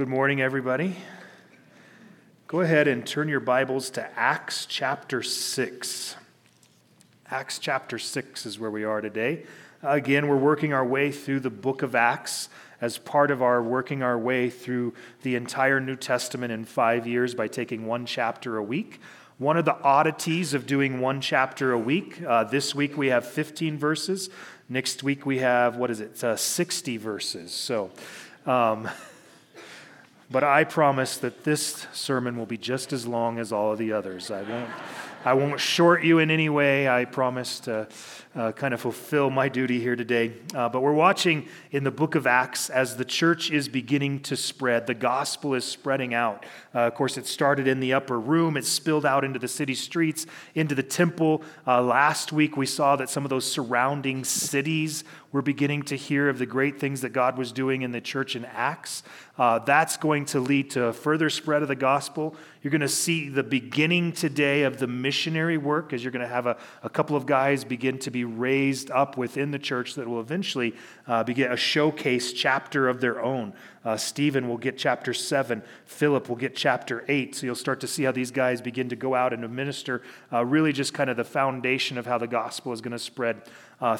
Good morning, everybody. Go ahead and turn your Bibles to Acts chapter 6. Acts chapter 6 is where we are today. Again, we're working our way through the book of Acts as part of our working our way through the entire New Testament in 5 years by taking one chapter a week. One of the oddities of doing one chapter a week, this week we have 15 verses. Next week we have, 60 verses. So... But I promise that this sermon will be just as long as all of the others. I won't short you in any way. I promise to kind of fulfill my duty here today. But we're watching in the book of Acts as the church is beginning to spread. The gospel is spreading out. Of course, it started in the upper room. It spilled out into the city streets, into the temple. Last week, we saw that some of those surrounding cities were beginning to hear of the great things that God was doing in the church in Acts. That's going to lead to a further spread of the gospel. You're going to see the beginning today of the missionary work as you're going to have a couple of guys begin to be raised up within the church that will eventually begin a showcase chapter of their own. Stephen will get chapter 7. Philip will get chapter 8. So you'll start to see how these guys begin to go out and administer really just kind of the foundation of how the gospel is going to spread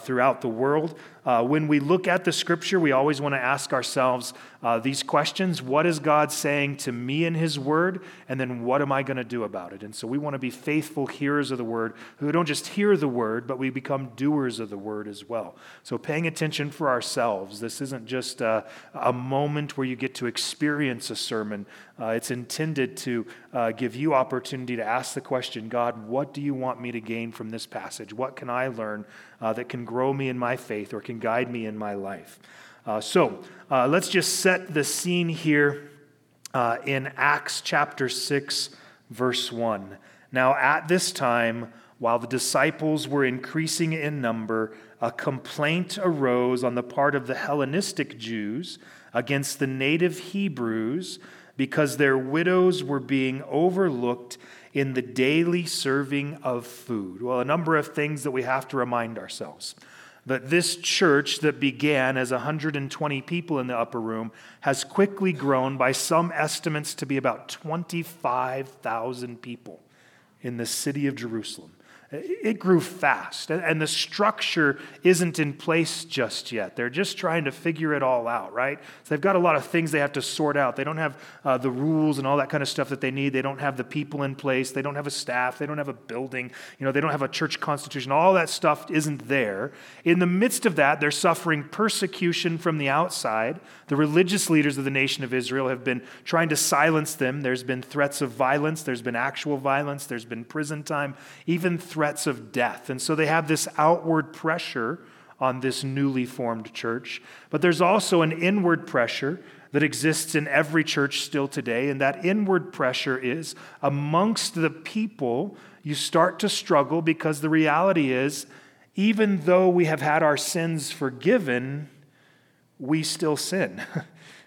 throughout the world. When we look at the scripture, we always want to ask ourselves these questions. What is God saying to me in his word? And then what am I going to do about it? And so we want to be faithful hearers of the word who don't just hear the word, but we become doers of the word as well. So paying attention for ourselves. This isn't just a moment where you get to experience a sermon. It's intended to give you opportunity to ask the question, God, what do you want me to gain from this passage? What can I learn that can grow me in my faith or can guide me in my life? So let's just set the scene here in Acts chapter 6, verse 1. Now at this time, while the disciples were increasing in number, a complaint arose on the part of the Hellenistic Jews against the native Hebrews, because their widows were being overlooked in the daily serving of food. Well, a number of things that we have to remind ourselves. That this church that began as 120 people in the upper room has quickly grown by some estimates to be about 25,000 people in the city of Jerusalem. It grew fast, and the structure isn't in place just yet. They're just trying to figure it all out, right? So they've got a lot of things they have to sort out. They don't have the rules and all that kind of stuff that they need. They don't have the people in place. They don't have a staff. They don't have a building. You know, they don't have a church constitution. All that stuff isn't there. In the midst of that, they're suffering persecution from the outside. The religious leaders of the nation of Israel have been trying to silence them. There's been threats of violence. There's been actual violence. There's been prison time, even threats of death. And so they have this outward pressure on this newly formed church. But there's also an inward pressure that exists in every church still today. And that inward pressure is amongst the people, you start to struggle because the reality is, even though we have had our sins forgiven, we still sin.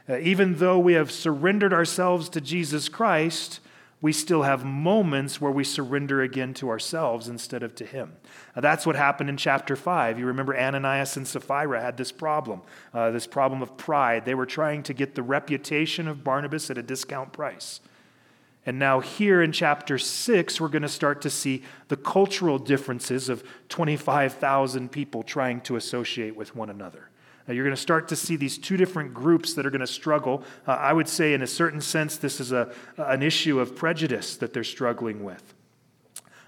Even though we have surrendered ourselves to Jesus Christ, we still have moments where we surrender again to ourselves instead of to him. That's what happened in chapter 5. You remember Ananias and Sapphira had this problem of pride. They were trying to get the reputation of Barnabas at a discount price. And now here in chapter 6, we're going to start to see the cultural differences of 25,000 people trying to associate with one another. You're going to start to see these two different groups that are going to struggle. I would say in a certain sense, this is an issue of prejudice that they're struggling with.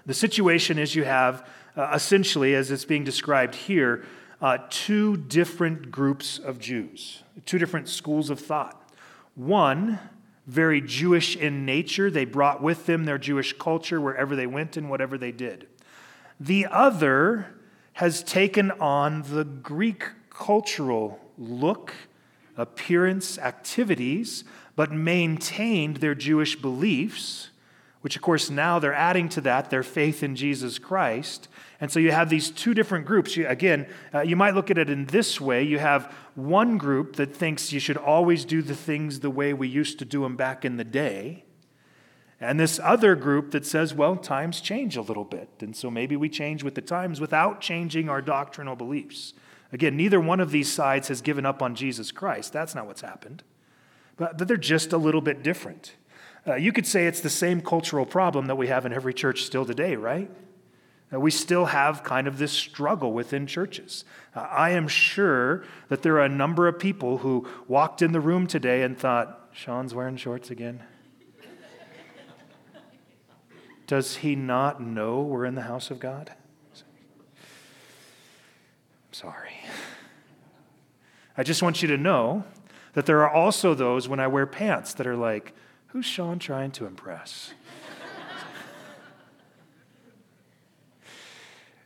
The situation is you have, essentially, as it's being described here, two different groups of Jews, two different schools of thought. One, very Jewish in nature. They brought with them their Jewish culture wherever they went and whatever they did. The other has taken on the Greek cultural look, appearance, activities, but maintained their Jewish beliefs, which of course now they're adding to that their faith in Jesus Christ. And so you have these two different groups. You might look at it in this way. You have one group that thinks you should always do the things the way we used to do them back in the day. And this other group that says, well, times change a little bit. And so maybe we change with the times without changing our doctrinal beliefs. Again, neither one of these sides has given up on Jesus Christ. That's not what's happened. but they're just a little bit different. You could say it's the same cultural problem that we have in every church still today, right? We still have kind of this struggle within churches. I am sure that there are a number of people who walked in the room today and thought, Sean's wearing shorts again. Does he not know we're in the house of God? I'm sorry. I just want you to know that there are also those when I wear pants that are like, who's Sean trying to impress?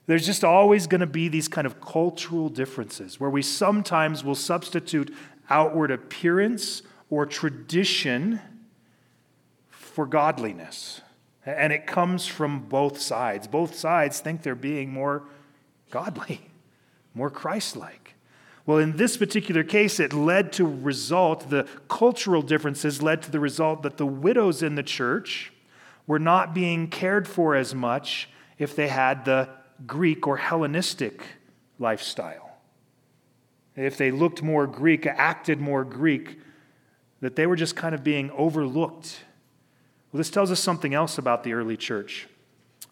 There's just always going to be these kind of cultural differences where we sometimes will substitute outward appearance or tradition for godliness. And it comes from both sides. Both sides think they're being more godly, more Christ-like. Well, in this particular case, it led to result, the cultural differences led to the result that the widows in the church were not being cared for as much if they had the Greek or Hellenistic lifestyle. If they looked more Greek, acted more Greek, that they were just kind of being overlooked. Well, this tells us something else about the early church.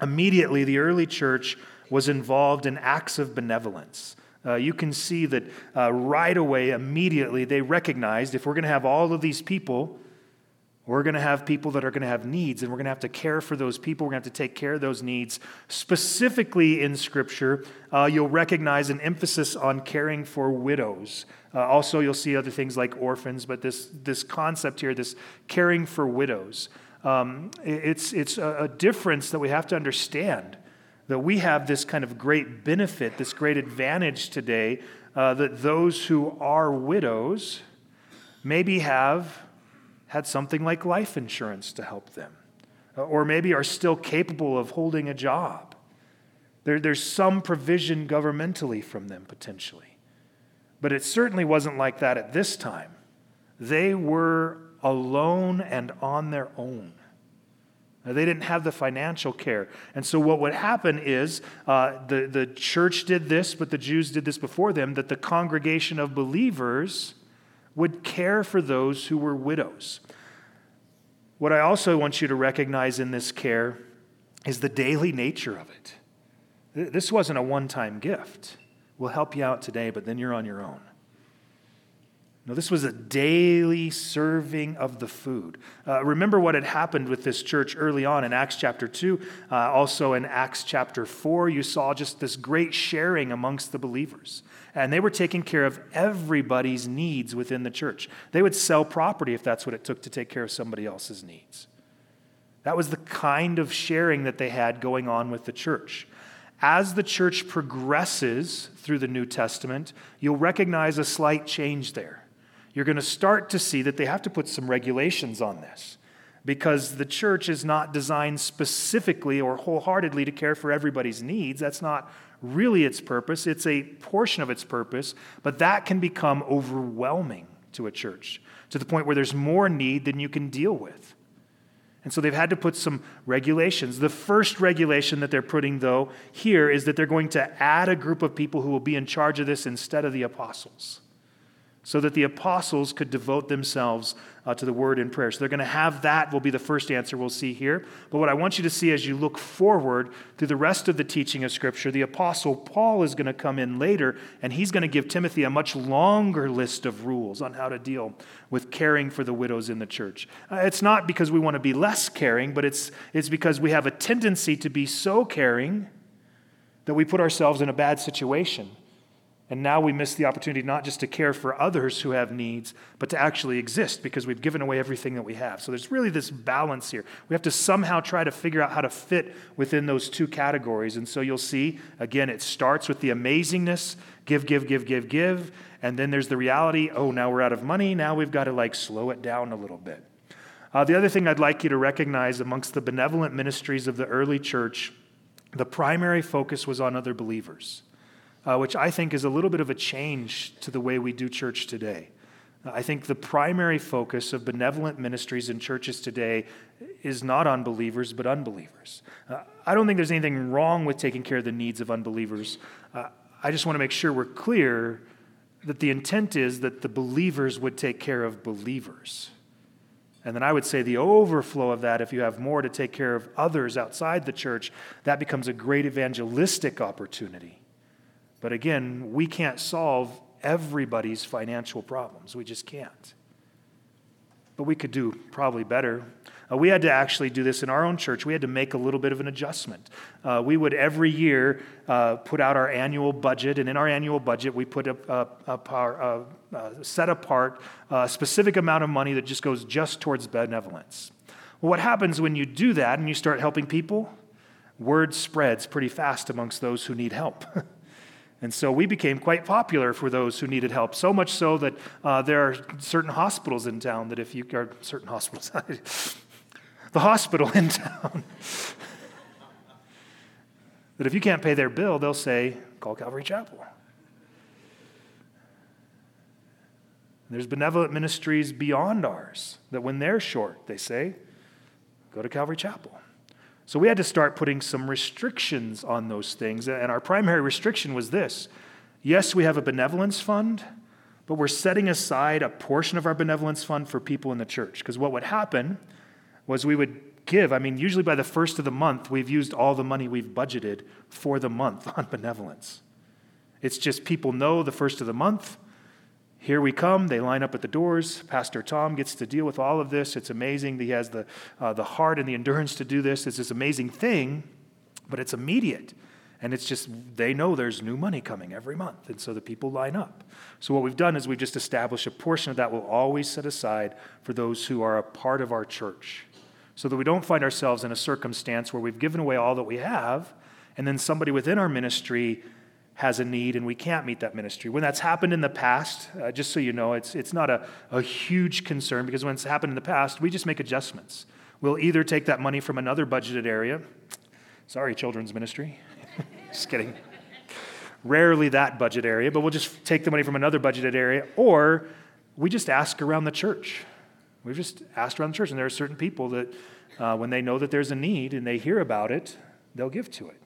Immediately, the early church was involved in acts of benevolence. You can see that right away, immediately, they recognized if we're going to have all of these people, we're going to have people that are going to have needs, and we're going to have to care for those people. We're going to have to take care of those needs. Specifically in Scripture, you'll recognize an emphasis on caring for widows. Also, you'll see other things like orphans, but this concept here, this caring for widows, it's a difference that we have to understand, that we have this kind of great benefit, this great advantage today, that those who are widows maybe have had something like life insurance to help them, or maybe are still capable of holding a job. There's some provision governmentally from them potentially. But it certainly wasn't like that at this time. They were alone and on their own. They didn't have the financial care. And so what would happen is the church did this, but the Jews did this before them, that the congregation of believers would care for those who were widows. What I also want you to recognize in this care is the daily nature of it. This wasn't a one-time gift. We'll help you out today, but then you're on your own. No, this was a daily serving of the food. Remember what had happened with this church early on in Acts chapter 2. Also in Acts chapter 4, you saw just this great sharing amongst the believers. And they were taking care of everybody's needs within the church. They would sell property if that's what it took to take care of somebody else's needs. That was the kind of sharing that they had going on with the church. As the church progresses through the New Testament, you'll recognize a slight change there. You're going to start to see that they have to put some regulations on this, because the church is not designed specifically or wholeheartedly to care for everybody's needs. That's not really its purpose. It's a portion of its purpose, but that can become overwhelming to a church to the point where there's more need than you can deal with. And so they've had to put some regulations. The first regulation that they're putting, though, here is that they're going to add a group of people who will be in charge of this instead of the apostles, so that the apostles could devote themselves to the word and prayer. So they're going to have that will be the first answer we'll see here. But what I want you to see as you look forward through the rest of the teaching of Scripture, the apostle Paul is going to come in later, and he's going to give Timothy a much longer list of rules on how to deal with caring for the widows in the church. It's not because we want to be less caring, but it's because we have a tendency to be so caring that we put ourselves in a bad situation. And now we miss the opportunity not just to care for others who have needs, but to actually exist, because we've given away everything that we have. So there's really this balance here. We have to somehow try to figure out how to fit within those two categories. And so you'll see, again, it starts with the amazingness, give. And then there's the reality, oh, now we're out of money. Now we've got to slow it down a little bit. The other thing I'd like you to recognize amongst the benevolent ministries of the early church, the primary focus was on other believers. Which I think is a little bit of a change to the way we do church today. I think the primary focus of benevolent ministries in churches today is not on believers, but unbelievers. I don't think there's anything wrong with taking care of the needs of unbelievers. I just want to make sure we're clear that the intent is that the believers would take care of believers. And then I would say the overflow of that, if you have more to take care of others outside the church, that becomes a great evangelistic opportunity. But again, we can't solve everybody's financial problems. We just can't. But we could do probably better. We had to actually do this in our own church. We had to make a little bit of an adjustment. We would every year put out our annual budget, and in our annual budget, we put set apart a specific amount of money that just goes just towards benevolence. Well, what happens when you do that and you start helping people? Word spreads pretty fast amongst those who need help. And so we became quite popular for those who needed help, so much so that there are certain hospitals in town that if you are certain hospitals, the hospital in town, that if you can't pay their bill, they'll say, call Calvary Chapel. There's benevolent ministries beyond ours that when they're short, they say, go to Calvary Chapel. So we had to start putting some restrictions on those things. And our primary restriction was this. Yes, we have a benevolence fund, but we're setting aside a portion of our benevolence fund for people in the church. Because what would happen was we would give. I mean, usually by the first of the month, we've used all the money we've budgeted for the month on benevolence. It's just people know the first of the month. Here we come. They line up at the doors. Pastor Tom gets to deal with all of this. It's amazing that he has the heart and the endurance to do this. It's this amazing thing, but it's immediate. And it's just, they know there's new money coming every month. And so the people line up. So what we've done is we've just established a portion of that we'll always set aside for those who are a part of our church so that we don't find ourselves in a circumstance where we've given away all that we have and then somebody within our ministry has a need and we can't meet that ministry. When that's happened in the past, just so you know, it's not a huge concern, because when it's happened in the past, we just make adjustments. We'll either take that money from another budgeted area. Sorry, children's ministry. Just kidding. Rarely that budget area, but we'll just take the money from another budgeted area, or we just ask around the church. We've just asked around the church, and there are certain people that when they know that there's a need and they hear about it, they'll give to it.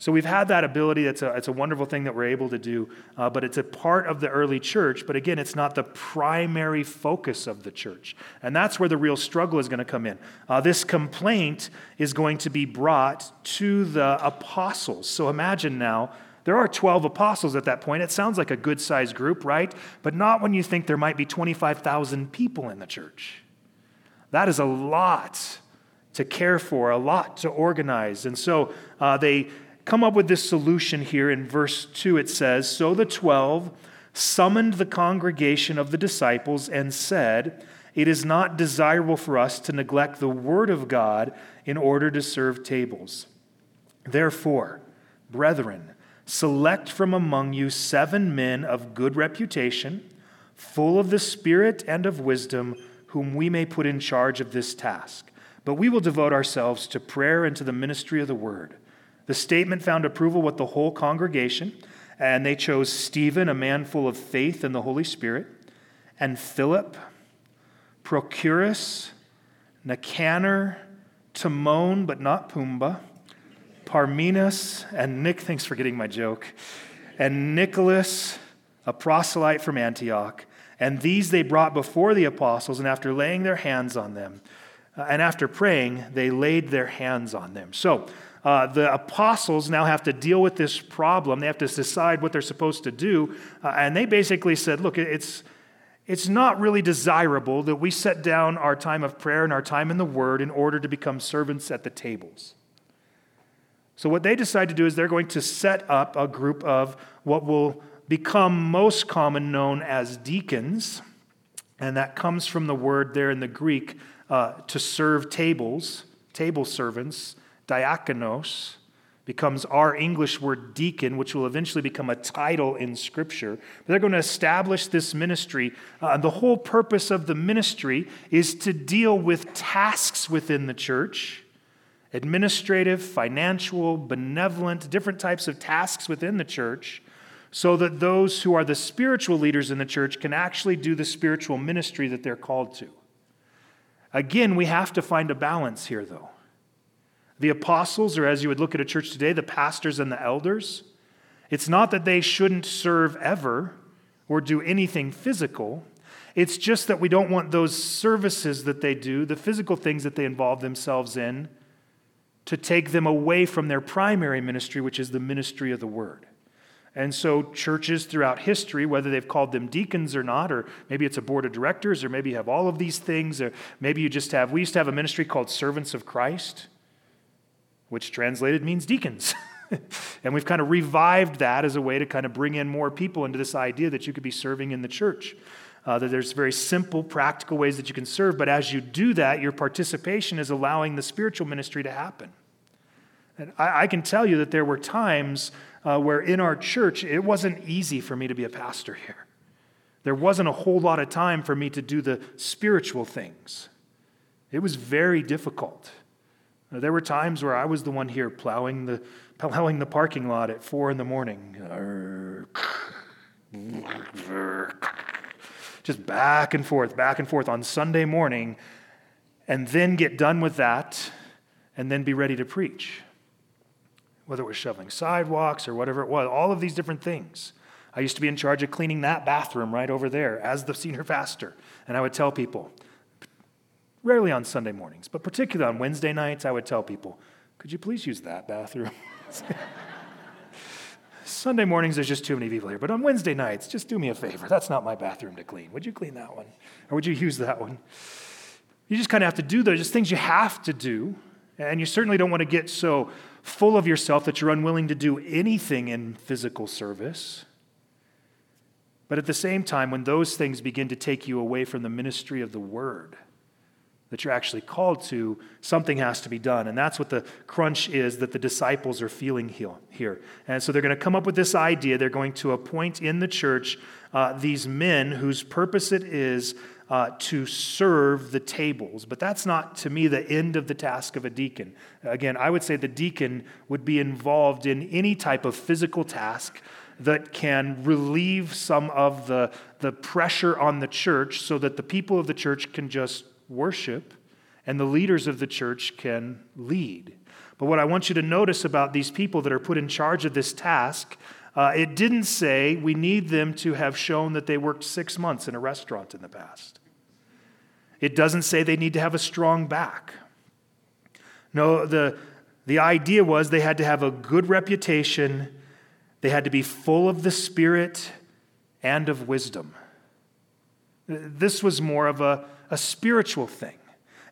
So we've had that ability. It's a wonderful thing that we're able to do, but it's a part of the early church. But again, it's not the primary focus of the church. And that's where the real struggle is going to come in. This complaint is going to be brought to the apostles. So imagine now, there are 12 apostles at that point. It sounds like a good-sized group, right? But not when you think there might be 25,000 people in the church. That is a lot to care for, a lot to organize. And so they come up with this solution here in verse 2. It says, so the 12 summoned the congregation of the disciples and said, it is not desirable for us to neglect the word of God in order to serve tables. Therefore, brethren, select from among you 7 men of good reputation, full of the Spirit and of wisdom, whom we may put in charge of this task. But we will devote ourselves to prayer and to the ministry of the word. The statement found approval with the whole congregation, and they chose Stephen, a man full of faith and the Holy Spirit, and Philip, Procurus, Nicanor, Timon, but not Pumbaa, Parmenas, and Nick, thanks for getting my joke, and Nicholas, a proselyte from Antioch. And these they brought before the apostles, and after laying their hands on them, and after praying, they laid their hands on them. So, the apostles now have to deal with this problem. They have to decide what they're supposed to do. And they basically said, look, it's not really desirable that we set down our time of prayer and our time in the word in order to become servants at the tables. So what they decide to do is they're going to set up a group of what will become most common known as deacons. And that comes from the word there in the Greek, to serve tables, table servants. Diakonos becomes our English word deacon, which will eventually become a title in Scripture. But they're going to establish this ministry. The whole purpose of the ministry is to deal with tasks within the church, administrative, financial, benevolent, different types of tasks within the church, so that those who are the spiritual leaders in the church can actually do the spiritual ministry that they're called to. Again, we have to find a balance here, though. The apostles, or as you would look at a church today, the pastors and the elders, it's not that they shouldn't serve ever or do anything physical. It's just that we don't want those services that they do, the physical things that they involve themselves in, to take them away from their primary ministry, which is the ministry of the word. And so churches throughout history, whether they've called them deacons or not, or maybe it's a board of directors, or maybe you have all of these things, or maybe you just have, we used to have a ministry called Servants of Christ, which translated means deacons. And we've kind of revived that as a way to kind of bring in more people into this idea that you could be serving in the church. That there's very simple, practical ways that you can serve, but as you do that, your participation is allowing the spiritual ministry to happen. And I can tell you that there were times where in our church, it wasn't easy for me to be a pastor here. There wasn't a whole lot of time for me to do the spiritual things. It was very difficult. There were times where I was the one here plowing the parking lot at 4 a.m. Just back and forth on Sunday morning, and then get done with that, and then be ready to preach. Whether it was shoveling sidewalks or whatever it was, all of these different things. I used to be in charge of cleaning that bathroom right over there as the senior pastor, and I would tell people, rarely on Sunday mornings, but particularly on Wednesday nights, I would tell people, could you please use that bathroom? Sunday mornings, there's just too many people here. But on Wednesday nights, just do me a favor. That's not my bathroom to clean. Would you clean that one? Or would you use that one? You just kind of have to do those. Just things you have to do. And you certainly don't want to get so full of yourself that you're unwilling to do anything in physical service. But at the same time, when those things begin to take you away from the ministry of the word that you're actually called to, something has to be done. And that's what the crunch is that the disciples are feeling here. And so they're going to come up with this idea. They're going to appoint in the church these men whose purpose it is to serve the tables. But that's not, to me, the end of the task of a deacon. Again, I would say the deacon would be involved in any type of physical task that can relieve some of the pressure on the church so that the people of the church can just worship, and the leaders of the church can lead. But what I want you to notice about these people that are put in charge of this task, it didn't say we need them to have shown that they worked 6 months in a restaurant in the past. It doesn't say they need to have a strong back. No, the idea was they had to have a good reputation, they had to be full of the Spirit and of wisdom. This was more of a spiritual thing.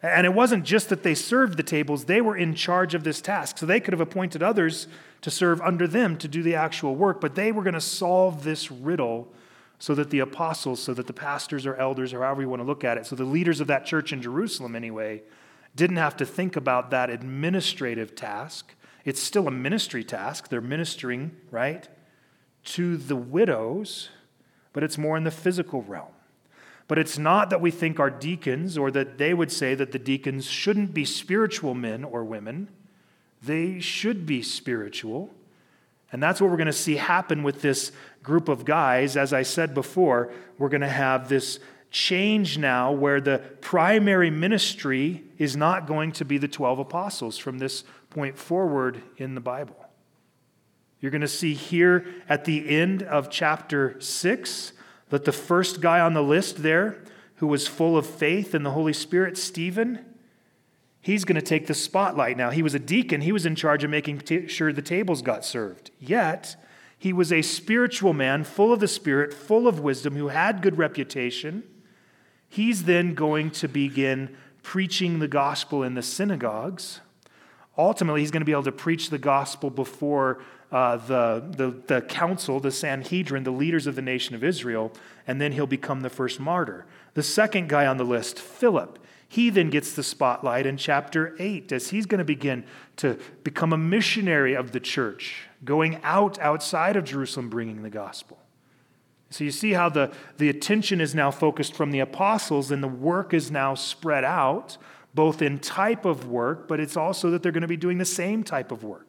And it wasn't just that they served the tables, they were in charge of this task. So they could have appointed others to serve under them to do the actual work, but they were going to solve this riddle so that the apostles, so that the pastors or elders, or however you want to look at it, so the leaders of that church in Jerusalem anyway, didn't have to think about that administrative task. It's still a ministry task. They're ministering, right, to the widows, but it's more in the physical realm. But it's not that we think our deacons, or that they would say that the deacons shouldn't be spiritual men or women. They should be spiritual. And that's what we're going to see happen with this group of guys. As I said before, we're going to have this change now where the primary ministry is not going to be the 12 apostles from this point forward in the Bible. You're going to see here at the end of chapter 6, that the first guy on the list there, who was full of faith in the Holy Spirit, Stephen, he's going to take the spotlight now. He was a deacon. He was in charge of making sure the tables got served. Yet, he was a spiritual man, full of the Spirit, full of wisdom, who had good reputation. He's then going to begin preaching the gospel in the synagogues. Ultimately, he's going to be able to preach the gospel before the council, the Sanhedrin, the leaders of the nation of Israel, and then he'll become the first martyr. The second guy on the list, Philip, he then gets the spotlight in chapter 8 as he's going to begin to become a missionary of the church, going outside of Jerusalem, bringing the gospel. So you see how the attention is now focused from the apostles and the work is now spread out, both in type of work, but it's also that they're going to be doing the same type of work.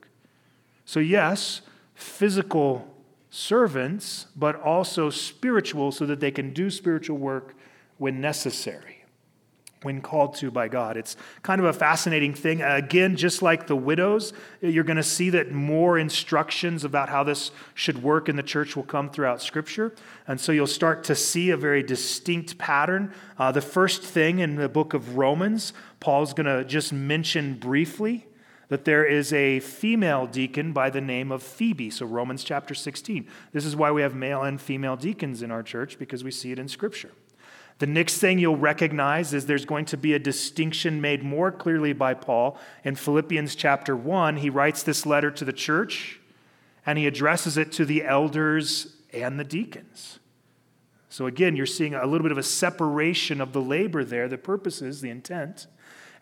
So yes, physical servants, but also spiritual so that they can do spiritual work when necessary. when called to by God. It's kind of a fascinating thing. Again, just like the widows, you're going to see that more instructions about how this should work in the church will come throughout Scripture. And so you'll start to see a very distinct pattern. The first thing in the book of Romans, Paul's going to just mention briefly that there is a female deacon by the name of Phoebe. So Romans chapter 16. This is why we have male and female deacons in our church, because we see it in Scripture. The next thing you'll recognize is there's going to be a distinction made more clearly by Paul. In Philippians chapter 1, he writes this letter to the church, and he addresses it to the elders and the deacons. So again, you're seeing a little bit of a separation of the labor there, the purposes, the intent.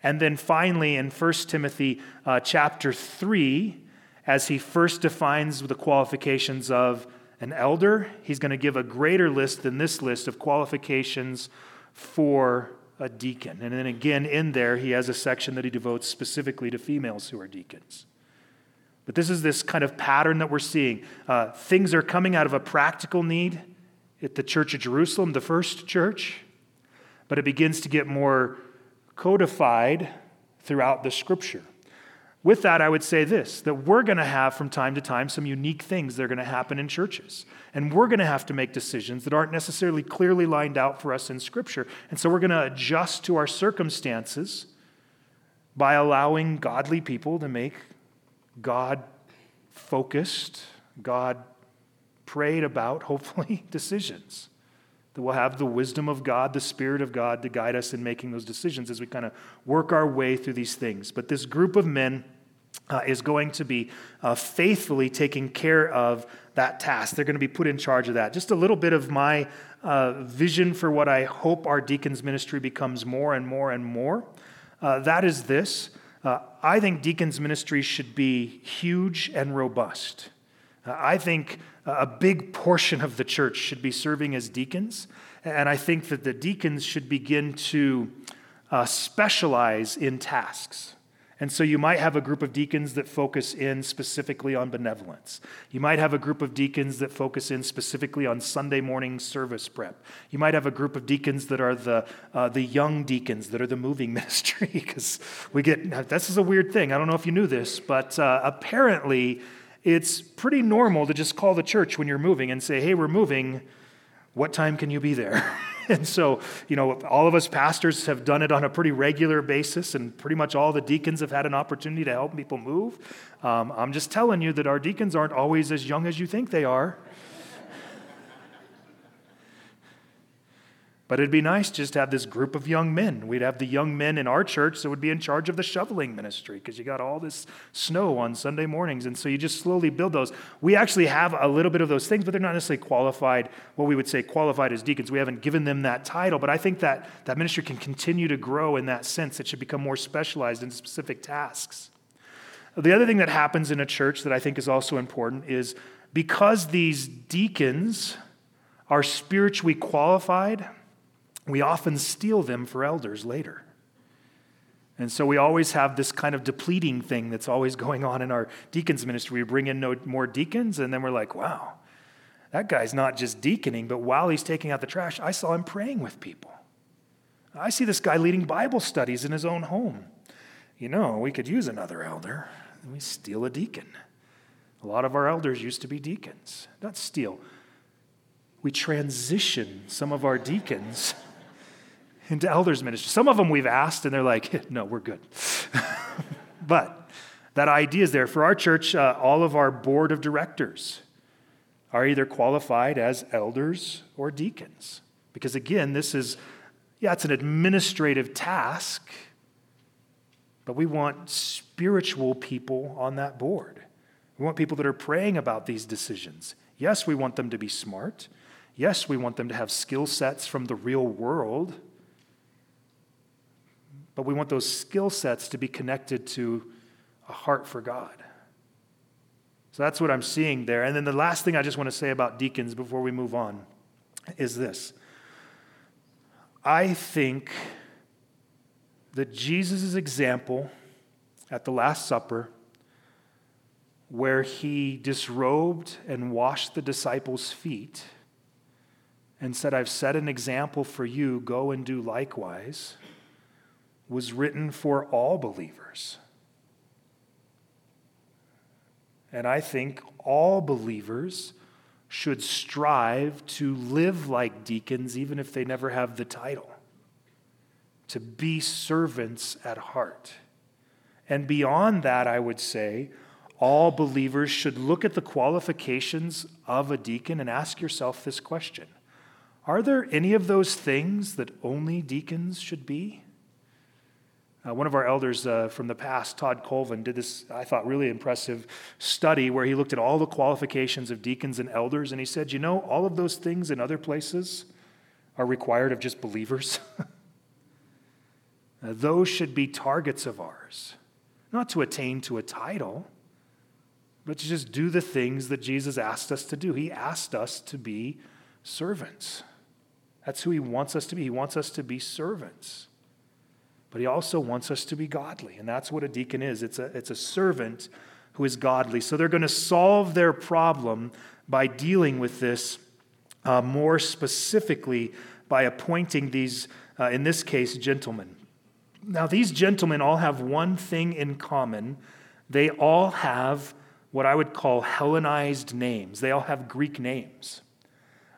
And then finally, in 1 Timothy chapter 3, as he first defines the qualifications of an elder, he's going to give a greater list than this list of qualifications for a deacon. And then again, in there, he has a section that he devotes specifically to females who are deacons. But this is this kind of pattern that we're seeing. Things are coming out of a practical need at the Church of Jerusalem, the first church, but it begins to get more codified throughout the Scripture. With that, I would say this, that we're going to have from time to time some unique things that are going to happen in churches. And we're going to have to make decisions that aren't necessarily clearly lined out for us in Scripture. And so we're going to adjust to our circumstances by allowing godly people to make God-focused, God-prayed about, hopefully, decisions. That we'll have the wisdom of God, the Spirit of God to guide us in making those decisions as we kind of work our way through these things. But this group of men is going to be faithfully taking care of that task. They're going to be put in charge of that. Just a little bit of my vision for what I hope our deacons ministry becomes more and more and more. That is this. I think deacons ministry should be huge and robust. I think a big portion of the church should be serving as deacons, and I think that the deacons should begin to specialize in tasks. And so you might have a group of deacons that focus in specifically on benevolence. You might have a group of deacons that focus in specifically on Sunday morning service prep. You might have a group of deacons that are the young deacons that are the moving ministry, because we get, this is a weird thing. I don't know if you knew this, but apparently it's pretty normal to just call the church when you're moving and say, hey, we're moving. What time can you be there? And so, you know, all of us pastors have done it on a pretty regular basis, and pretty much all the deacons have had an opportunity to help people move. I'm just telling you that our deacons aren't always as young as you think they are. But it'd be nice just to have this group of young men. We'd have the young men in our church that would be in charge of the shoveling ministry, because you got all this snow on Sunday mornings, and so you just slowly build those. We actually have a little bit of those things, but they're not necessarily qualified, what we would say qualified as deacons. We haven't given them that title, but I think that that ministry can continue to grow in that sense. It should become more specialized in specific tasks. The other thing that happens in a church that I think is also important is because these deacons are spiritually qualified, we often steal them for elders later. And so we always have this kind of depleting thing that's always going on in our deacons ministry. We bring in more deacons, and then we're like, wow, that guy's not just deaconing, but while he's taking out the trash, I saw him praying with people. I see this guy leading Bible studies in his own home. You know, we could use another elder. And we steal a deacon. A lot of our elders used to be deacons. Not steal. We transition some of our deacons into elders ministry. Some of them we've asked, and they're like, no, we're good. But that idea is there. For our church, all of our board of directors are either qualified as elders or deacons. Because again, this is, it's an administrative task, but we want spiritual people on that board. We want people that are praying about these decisions. Yes, we want them to be smart. Yes, we want them to have skill sets from the real world. But we want those skill sets to be connected to a heart for God. So that's what I'm seeing there. And then the last thing I just want to say about deacons before we move on is this. I think that Jesus' example at the Last Supper, where he disrobed and washed the disciples' feet and said, I've set an example for you, go and do likewise, was written for all believers. And I think all believers should strive to live like deacons, even if they never have the title, to be servants at heart. And beyond that, I would say, all believers should look at the qualifications of a deacon and ask yourself this question. Are there any of those things that only deacons should be? One of our elders from the past, Todd Colvin, did this, I thought, really impressive study where he looked at all the qualifications of deacons and elders, and he said, you know, all of those things in other places are required of just believers. Those should be targets of ours, not to attain to a title, but to just do the things that Jesus asked us to do. He asked us to be servants. That's who he wants us to be. He wants us to be servants. But he also wants us to be godly, and that's what a deacon is. It's a servant who is godly. So they're going to solve their problem by dealing with this more specifically by appointing these, in this case, gentlemen. Now, these gentlemen all have one thing in common. They all have what I would call Hellenized names. They all have Greek names.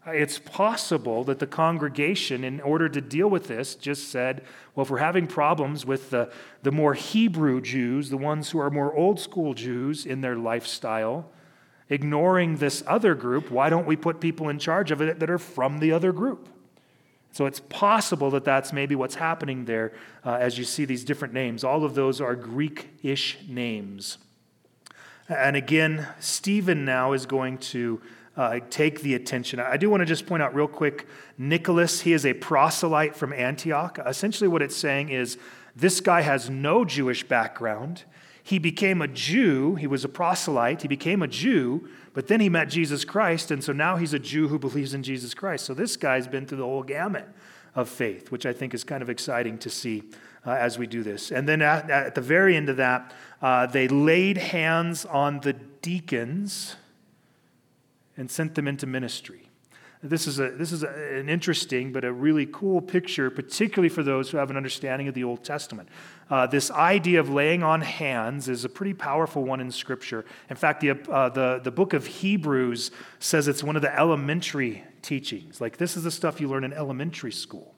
It's possible that the congregation, in order to deal with this, just said, well, if we're having problems with the more Hebrew Jews, the ones who are more old school Jews in their lifestyle, ignoring this other group, why don't we put people in charge of it that are from the other group? So it's possible that that's maybe what's happening there as you see these different names. All of those are Greek-ish names. And again, Stephen now is going to take the attention. I do want to just point out real quick, Nicholas, he is a proselyte from Antioch. Essentially what it's saying is this guy has no Jewish background. He became a Jew. He was a proselyte. He became a Jew, but then he met Jesus Christ, and so now he's a Jew who believes in Jesus Christ. So this guy's been through the whole gamut of faith, which I think is kind of exciting to see as we do this. And then at the very end of that, they laid hands on the deacons and sent them into ministry. This is an interesting but a really cool picture, particularly for those who have an understanding of the Old Testament. This idea of laying on hands is a pretty powerful one in Scripture. In fact, the book of Hebrews says it's one of the elementary teachings. Like, this is the stuff you learn in elementary school.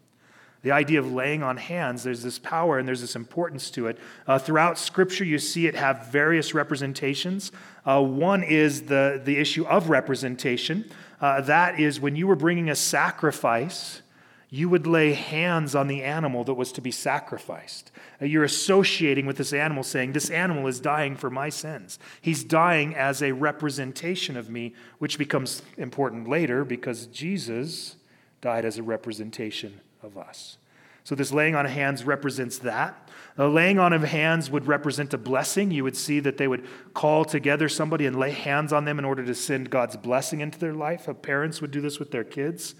The idea of laying on hands, there's this power and there's this importance to it. Throughout Scripture, you see it have various representations. One is the issue of representation. That is, when you were bringing a sacrifice, you would lay hands on the animal that was to be sacrificed. You're associating with this animal, saying, this animal is dying for my sins. He's dying as a representation of me, which becomes important later because Jesus died as a representation of us. So this laying on of hands represents that. The laying on of hands would represent a blessing. You would see that they would call together somebody and lay hands on them in order to send God's blessing into their life. Parents would do this with their kids.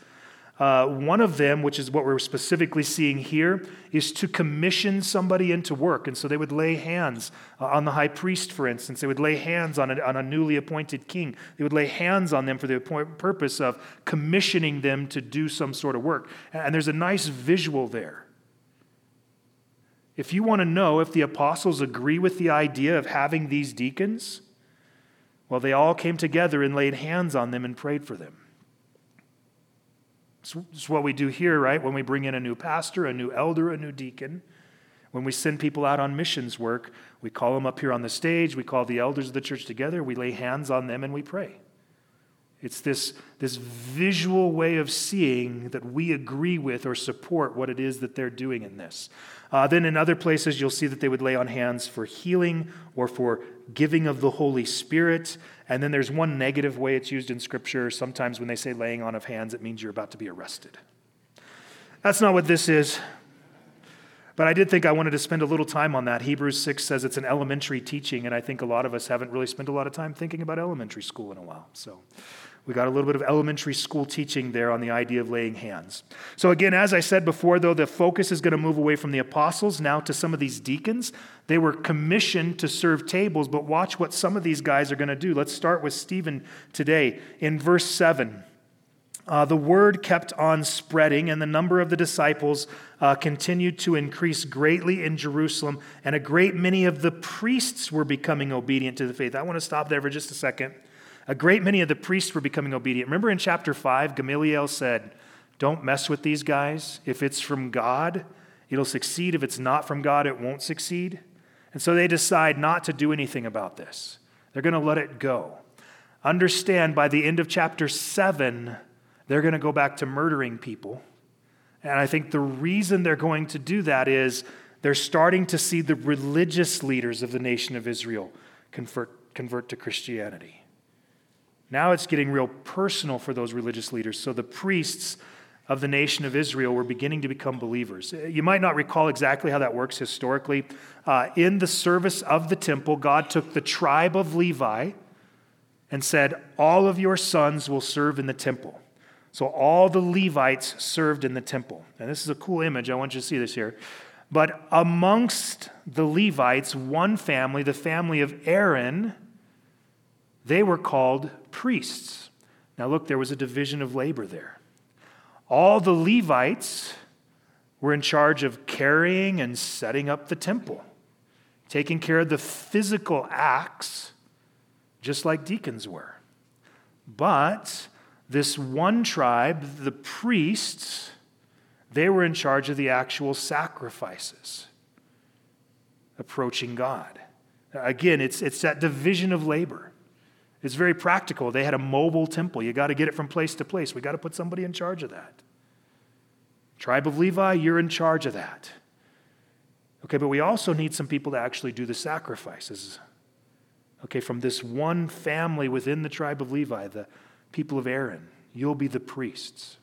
One of them, which is what we're specifically seeing here, is to commission somebody into work. And so they would lay hands on the high priest, for instance. They would lay hands on a newly appointed king. They would lay hands on them for the purpose of commissioning them to do some sort of work. And there's a nice visual there. If you want to know if the apostles agree with the idea of having these deacons, well, they all came together and laid hands on them and prayed for them. It's what we do here, right? When we bring in a new pastor, a new elder, a new deacon, when we send people out on missions work, we call them up here on the stage, we call the elders of the church together, we lay hands on them, and we pray. It's this visual way of seeing that we agree with or support what it is that they're doing in this. Then in other places, you'll see that they would lay on hands for healing or for giving of the Holy Spirit. And then there's one negative way it's used in Scripture. Sometimes when they say laying on of hands, it means you're about to be arrested. That's not what this is. But I did think I wanted to spend a little time on that. Hebrews 6 says it's an elementary teaching, and I think a lot of us haven't really spent a lot of time thinking about elementary school in a while. So we got a little bit of elementary school teaching there on the idea of laying hands. So again, as I said before, though, the focus is going to move away from the apostles now to some of these deacons. They were commissioned to serve tables, but watch what some of these guys are going to do. Let's start with Stephen today in verse 7. The word kept on spreading, and the number of the disciples continued to increase greatly in Jerusalem, and a great many of the priests were becoming obedient to the faith. I want to stop there for just a second. A great many of the priests were becoming obedient. Remember in chapter 5, Gamaliel said, don't mess with these guys. If it's from God, it'll succeed. If it's not from God, it won't succeed. And so they decide not to do anything about this. They're going to let it go. Understand, by the end of chapter 7, they're going to go back to murdering people. And I think the reason they're going to do that is they're starting to see the religious leaders of the nation of Israel convert to Christianity. Now it's getting real personal for those religious leaders. So the priests of the nation of Israel were beginning to become believers. You might not recall exactly how that works historically. In the service of the temple, God took the tribe of Levi and said, all of your sons will serve in the temple. So all the Levites served in the temple. And this is a cool image. I want you to see this here. But amongst the Levites, one family, the family of Aaron, they were called priests. Now look, there was a division of labor there. All the Levites were in charge of carrying and setting up the temple, taking care of the physical acts, just like deacons were. But this one tribe, the priests, they were in charge of the actual sacrifices, approaching God. Again, it's that division of labor. It's very practical. They had a mobile temple. You got to get it from place to place. We got to put somebody in charge of that. Tribe of Levi, you're in charge of that. Okay, but we also need some people to actually do the sacrifices. Okay, from this one family within the tribe of Levi, the people of Aaron, you'll be the priests.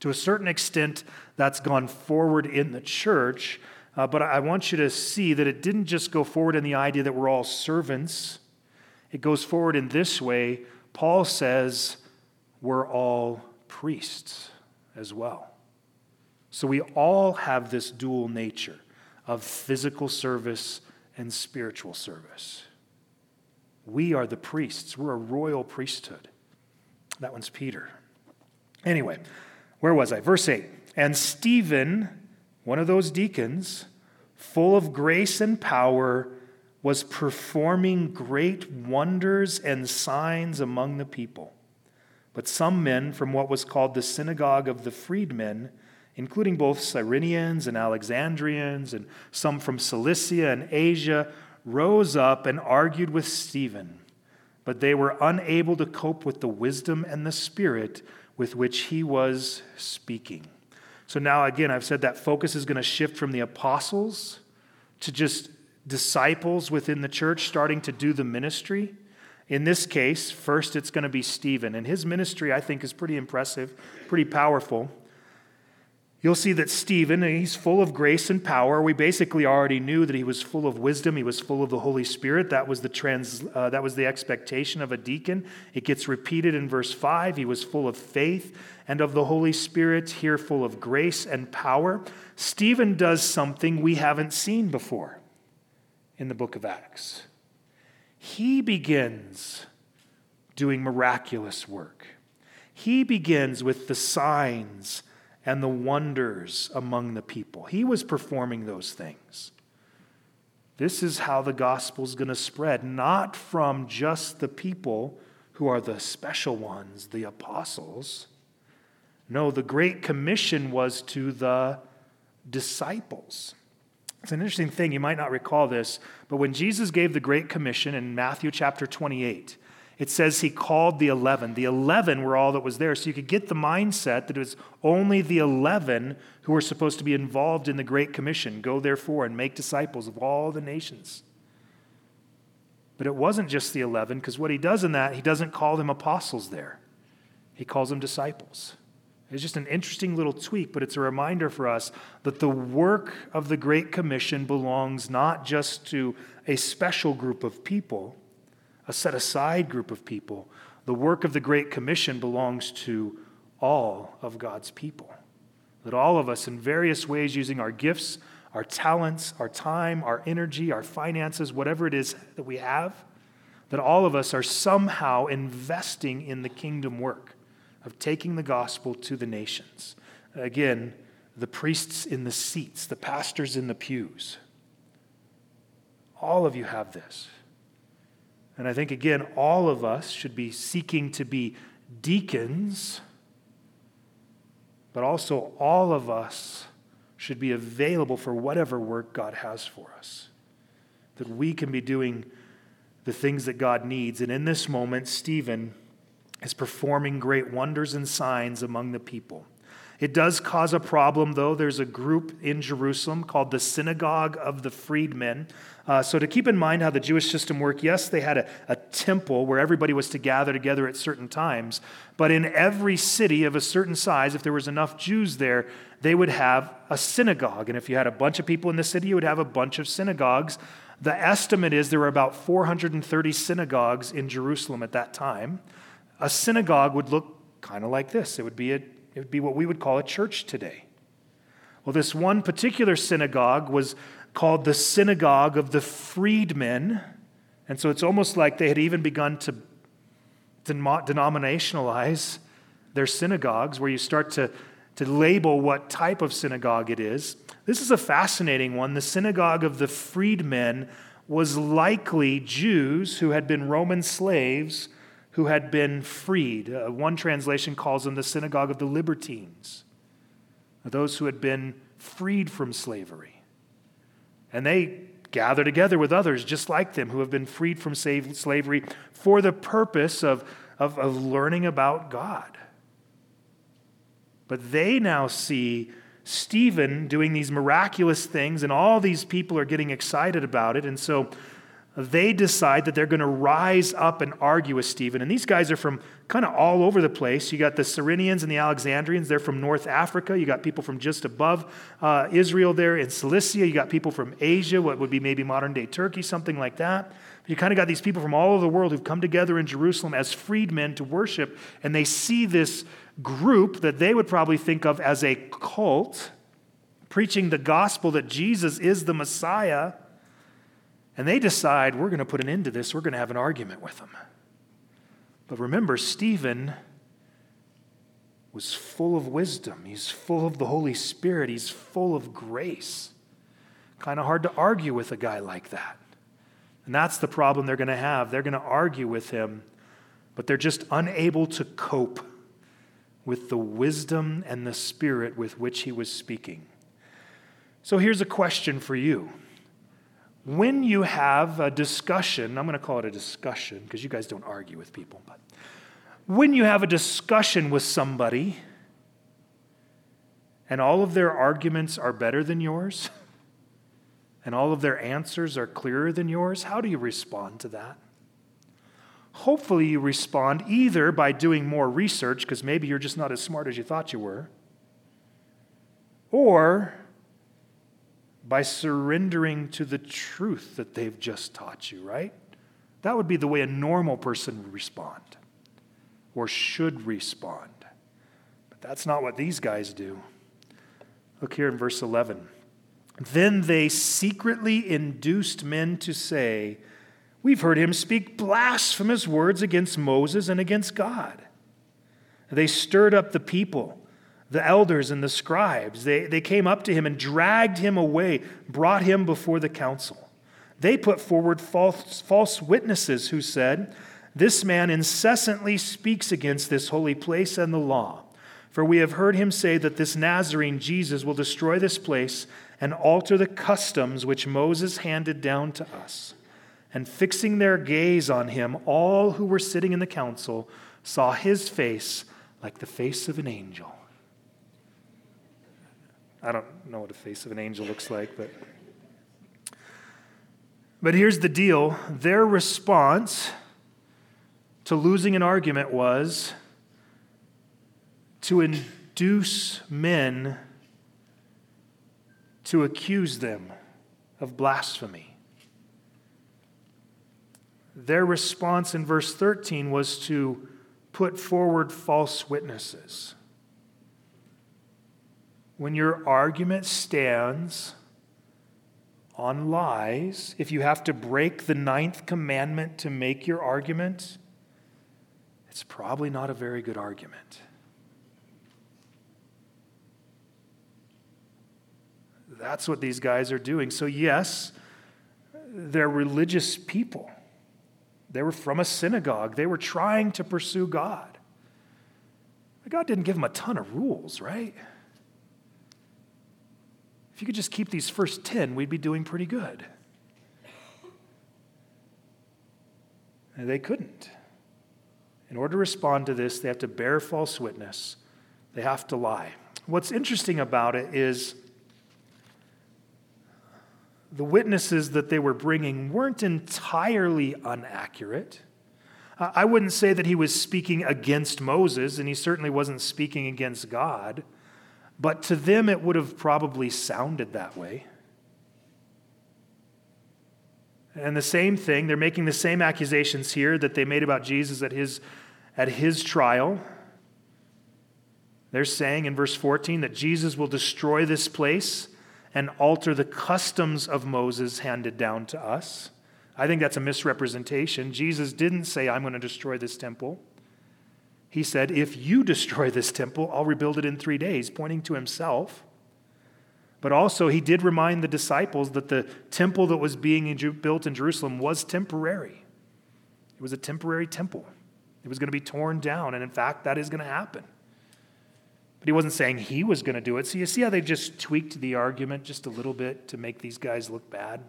To a certain extent, that's gone forward in the church, but I want you to see that it didn't just go forward in the idea that we're all servants. It goes forward in this way. Paul says we're all priests as well. So we all have this dual nature of physical service and spiritual service. We are the priests. We're a royal priesthood. That one's Peter. Anyway, where was I? Verse 8. And Stephen, one of those deacons, full of grace and power, was performing great wonders and signs among the people. But some men from what was called the Synagogue of the Freedmen, including both Cyrenians and Alexandrians, and some from Cilicia and Asia, rose up and argued with Stephen. But they were unable to cope with the wisdom and the spirit with which he was speaking. So now, again, I've said that focus is going to shift from the apostles to just disciples within the church starting to do the ministry. In this case, first it's going to be Stephen. And his ministry, I think, is pretty impressive, pretty powerful. You'll see that Stephen, he's full of grace and power. We basically already knew that he was full of wisdom. He was full of the Holy Spirit. That was the that was the expectation of a deacon. It gets repeated in verse 5. He was full of faith and of the Holy Spirit, here full of grace and power. Stephen does something we haven't seen before in the book of Acts. He begins doing miraculous work. He begins with the signs and the wonders among the people. He was performing those things. This is how the gospel's going to spread, not from just the people who are the special ones, the apostles. No, the Great Commission was to the disciples. It's an interesting thing. You might not recall this, but when Jesus gave the Great Commission in Matthew chapter 28, it says he called the 11. The 11 were all that was there. So you could get the mindset that it was only the 11 who were supposed to be involved in the Great Commission. Go therefore and make disciples of all the nations. But it wasn't just the 11, because what he does in that, he doesn't call them apostles there. He calls them disciples. It's just an interesting little tweak, but it's a reminder for us that the work of the Great Commission belongs not just to a special group of people, a set-aside group of people. The work of the Great Commission belongs to all of God's people. That all of us, in various ways, using our gifts, our talents, our time, our energy, our finances, whatever it is that we have, that all of us are somehow investing in the kingdom work of taking the gospel to the nations. Again, the priests in the seats, the pastors in the pews. All of you have this. And I think, again, all of us should be seeking to be deacons, but also all of us should be available for whatever work God has for us, that we can be doing the things that God needs. And in this moment, Stephen is performing great wonders and signs among the people. It does cause a problem, though. There's a group in Jerusalem called the Synagogue of the Freedmen. So to keep in mind how the Jewish system worked, yes, they had a temple where everybody was to gather together at certain times. But in every city of a certain size, if there was enough Jews there, they would have a synagogue. And if you had a bunch of people in the city, you would have a bunch of synagogues. The estimate is there were about 430 synagogues in Jerusalem at that time. A synagogue would look kind of like this. It would be what we would call a church today. Well, this one particular synagogue was called the Synagogue of the Freedmen. And so it's almost like they had even begun to denominationalize their synagogues, where you start to label what type of synagogue it is. This is a fascinating one. The Synagogue of the Freedmen was likely Jews who had been Roman slaves who had been freed. One translation calls them the Synagogue of the Libertines, those who had been freed from slavery. And they gather together with others just like them who have been freed from slavery for the purpose of learning about God. But they now see Stephen doing these miraculous things, and all these people are getting excited about it. And so they decide that they're going to rise up and argue with Stephen. And these guys are from kind of all over the place. You got the Cyrenians and the Alexandrians. They're from North Africa. You got people from just above Israel there in Cilicia. You got people from Asia, what would be maybe modern-day Turkey, something like that. You kind of got these people from all over the world who've come together in Jerusalem as freedmen to worship. And they see this group that they would probably think of as a cult, preaching the gospel that Jesus is the Messiah. And they decide, we're going to put an end to this. We're going to have an argument with them. But remember, Stephen was full of wisdom. He's full of the Holy Spirit. He's full of grace. Kind of hard to argue with a guy like that. And that's the problem they're going to have. They're going to argue with him, but they're just unable to cope with the wisdom and the spirit with which he was speaking. So here's a question for you. When you have a discussion, I'm going to call it a discussion because you guys don't argue with people, but when you have a discussion with somebody and all of their arguments are better than yours and all of their answers are clearer than yours, how do you respond to that? Hopefully you respond either by doing more research because maybe you're just not as smart as you thought you were, or by surrendering to the truth that they've just taught you, right? That would be the way a normal person would respond or should respond. But that's not what these guys do. Look here in verse 11. Then they secretly induced men to say, "We've heard him speak blasphemous words against Moses and against God." They stirred up the people, the elders and the scribes. They came up to him and dragged him away, brought him before the council. They put forward false witnesses who said, "This man incessantly speaks against this holy place and the law. For we have heard him say that this Nazarene Jesus will destroy this place and alter the customs which Moses handed down to us." And fixing their gaze on him, all who were sitting in the council saw his face like the face of an angel. I don't know what the face of an angel looks like, but here's the deal. Their response to losing an argument was to induce men to accuse them of blasphemy. Their response in verse 13 was to put forward false witnesses. When your argument stands on lies, if you have to break the 9th commandment to make your argument, it's probably not a very good argument. That's what these guys are doing. So yes, they're religious people. They were from a synagogue. They were trying to pursue God. But God didn't give them a ton of rules, right? If you could just keep these first 10, we'd be doing pretty good. And they couldn't. In order to respond to this, they have to bear false witness. They have to lie. What's interesting about it is the witnesses that they were bringing weren't entirely inaccurate. I wouldn't say that he was speaking against Moses, and he certainly wasn't speaking against God, but to them it would have probably sounded that way. And the same thing, they're making the same accusations here that they made about Jesus at his trial. They're saying in verse 14 that Jesus will destroy this place and alter the customs of Moses handed down to us. I think that's a misrepresentation. Jesus didn't say, I'm going to destroy this temple. He said, if you destroy this temple, I'll rebuild it in 3 days, pointing to himself. But also, he did remind the disciples that the temple that was being built in Jerusalem was temporary. It was a temporary temple. It was going to be torn down, and in fact, that is going to happen. But he wasn't saying he was going to do it. So you see how they've just tweaked the argument just a little bit to make these guys look bad,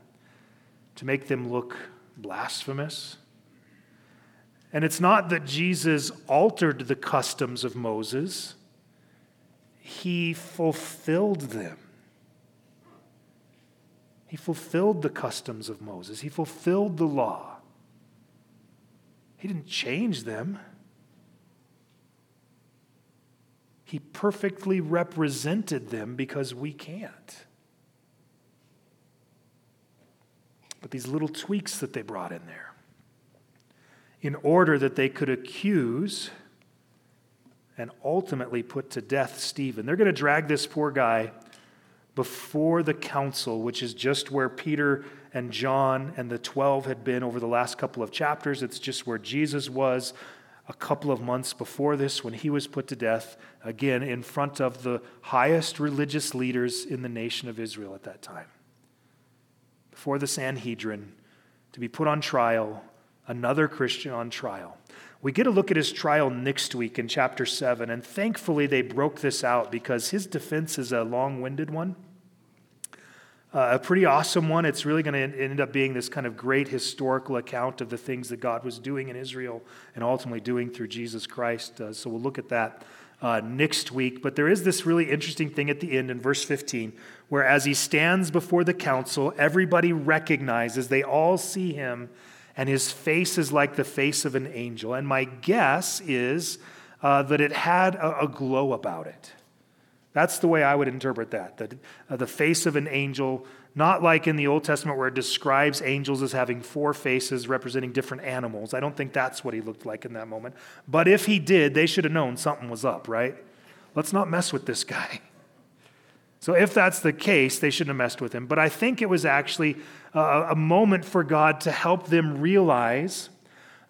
to make them look blasphemous. And it's not that Jesus altered the customs of Moses. He fulfilled them. He fulfilled the customs of Moses. He fulfilled the law. He didn't change them. He perfectly represented them because we can't. But these little tweaks that they brought in there, in order that they could accuse and ultimately put to death Stephen. They're going to drag this poor guy before the council, which is just where Peter and John and the 12 had been over the last couple of chapters. It's just where Jesus was a couple of months before this when he was put to death, again, in front of the highest religious leaders in the nation of Israel at that time. Before the Sanhedrin, to be put on trial, another Christian on trial. We get a look at his trial next week in chapter 7, and thankfully they broke this out because his defense is a long-winded one, a pretty awesome one. It's really going to end up being this kind of great historical account of the things that God was doing in Israel and ultimately doing through Jesus Christ. So we'll look at that next week. But there is this really interesting thing at the end in verse 15, where as he stands before the council, everybody recognizes, they all see him, and his face is like the face of an angel. And my guess is that it had a glow about it. That's the way I would interpret that the face of an angel, not like in the Old Testament where it describes angels as having 4 faces representing different animals. I don't think that's what he looked like in that moment. But if he did, they should have known something was up, right? Let's not mess with this guy. So if that's the case, they shouldn't have messed with him. But I think it was actually a moment for God to help them realize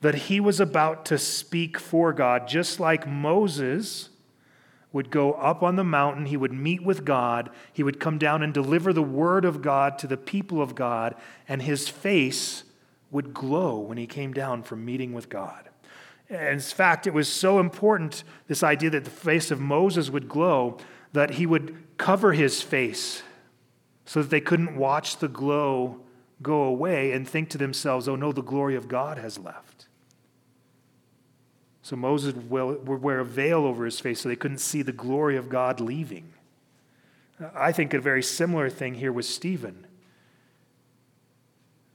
that he was about to speak for God, just like Moses would go up on the mountain, he would meet with God, he would come down and deliver the word of God to the people of God, and his face would glow when he came down from meeting with God. In fact, it was so important, this idea that the face of Moses would glow, that he would cover his face so that they couldn't watch the glow go away and think to themselves, oh no, the glory of God has left. So Moses would wear a veil over his face so they couldn't see the glory of God leaving. I think a very similar thing here with Stephen.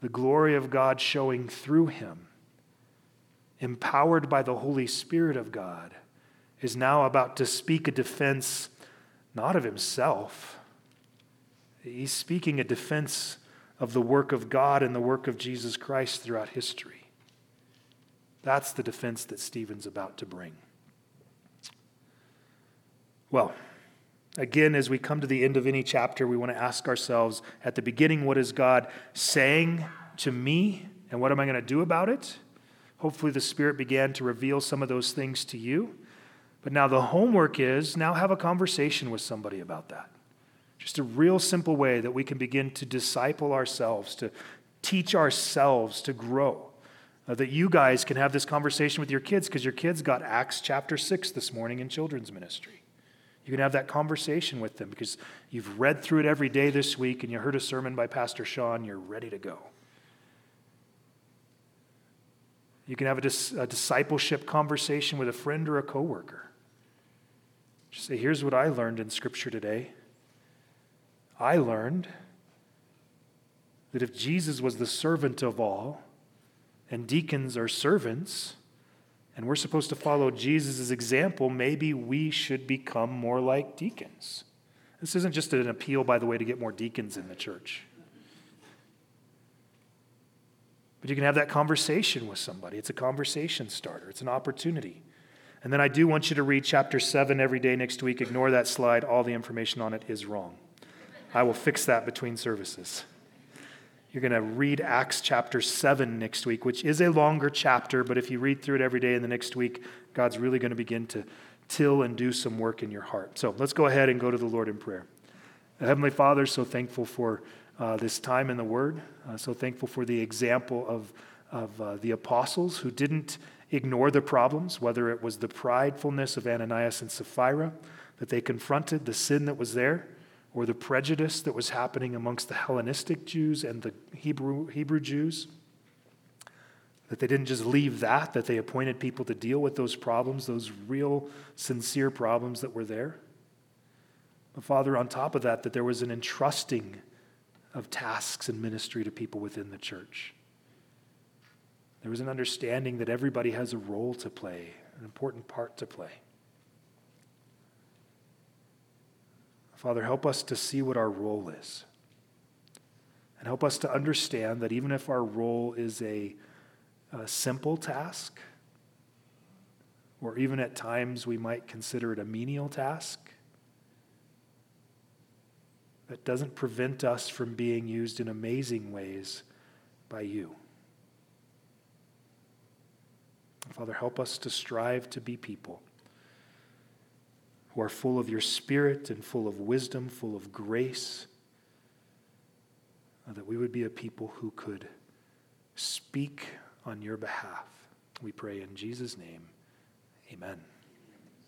The glory of God showing through him, empowered by the Holy Spirit of God, is now about to speak a defense not of himself. He's speaking a defense of the work of God and the work of Jesus Christ throughout history. That's the defense that Stephen's about to bring. Well, again, as we come to the end of any chapter, we want to ask ourselves at the beginning, what is God saying to me and what am I going to do about it? Hopefully the Spirit began to reveal some of those things to you. But now the homework is, now have a conversation with somebody about that. Just a real simple way that we can begin to disciple ourselves, to teach ourselves to grow. That you guys can have this conversation with your kids because your kids got Acts chapter 6 this morning in children's ministry. You can have that conversation with them because you've read through it every day this week and you heard a sermon by Pastor Sean, you're ready to go. You can have a discipleship conversation with a friend or a coworker. Just say, here's what I learned in Scripture today. I learned that if Jesus was the servant of all, and deacons are servants, and we're supposed to follow Jesus' example, maybe we should become more like deacons. This isn't just an appeal, by the way, to get more deacons in the church. But you can have that conversation with somebody. It's a conversation starter. It's an opportunity. And then I do want you to read chapter 7 every day next week. Ignore that slide. All the information on it is wrong. I will fix that between services. You're going to read Acts chapter 7 next week, which is a longer chapter, but if you read through it every day in the next week, God's really going to begin to till and do some work in your heart. So let's go ahead and go to the Lord in prayer. Heavenly Father, so thankful for this time in the Word, so thankful for the example of the apostles who didn't ignore the problems, whether it was the pridefulness of Ananias and Sapphira, that they confronted the sin that was there, or the prejudice that was happening amongst the Hellenistic Jews and the Hebrew Jews, that they didn't just leave that they appointed people to deal with those problems, those real, sincere problems that were there. But Father, on top of that there was an entrusting of tasks and ministry to people within the church. There was an understanding that everybody has a role to play, an important part to play. Father, help us to see what our role is. And help us to understand that even if our role is a simple task, or even at times we might consider it a menial task, that doesn't prevent us from being used in amazing ways by you. Father, help us to strive to be people who are full of your Spirit and full of wisdom, full of grace, that we would be a people who could speak on your behalf. We pray in Jesus' name, amen.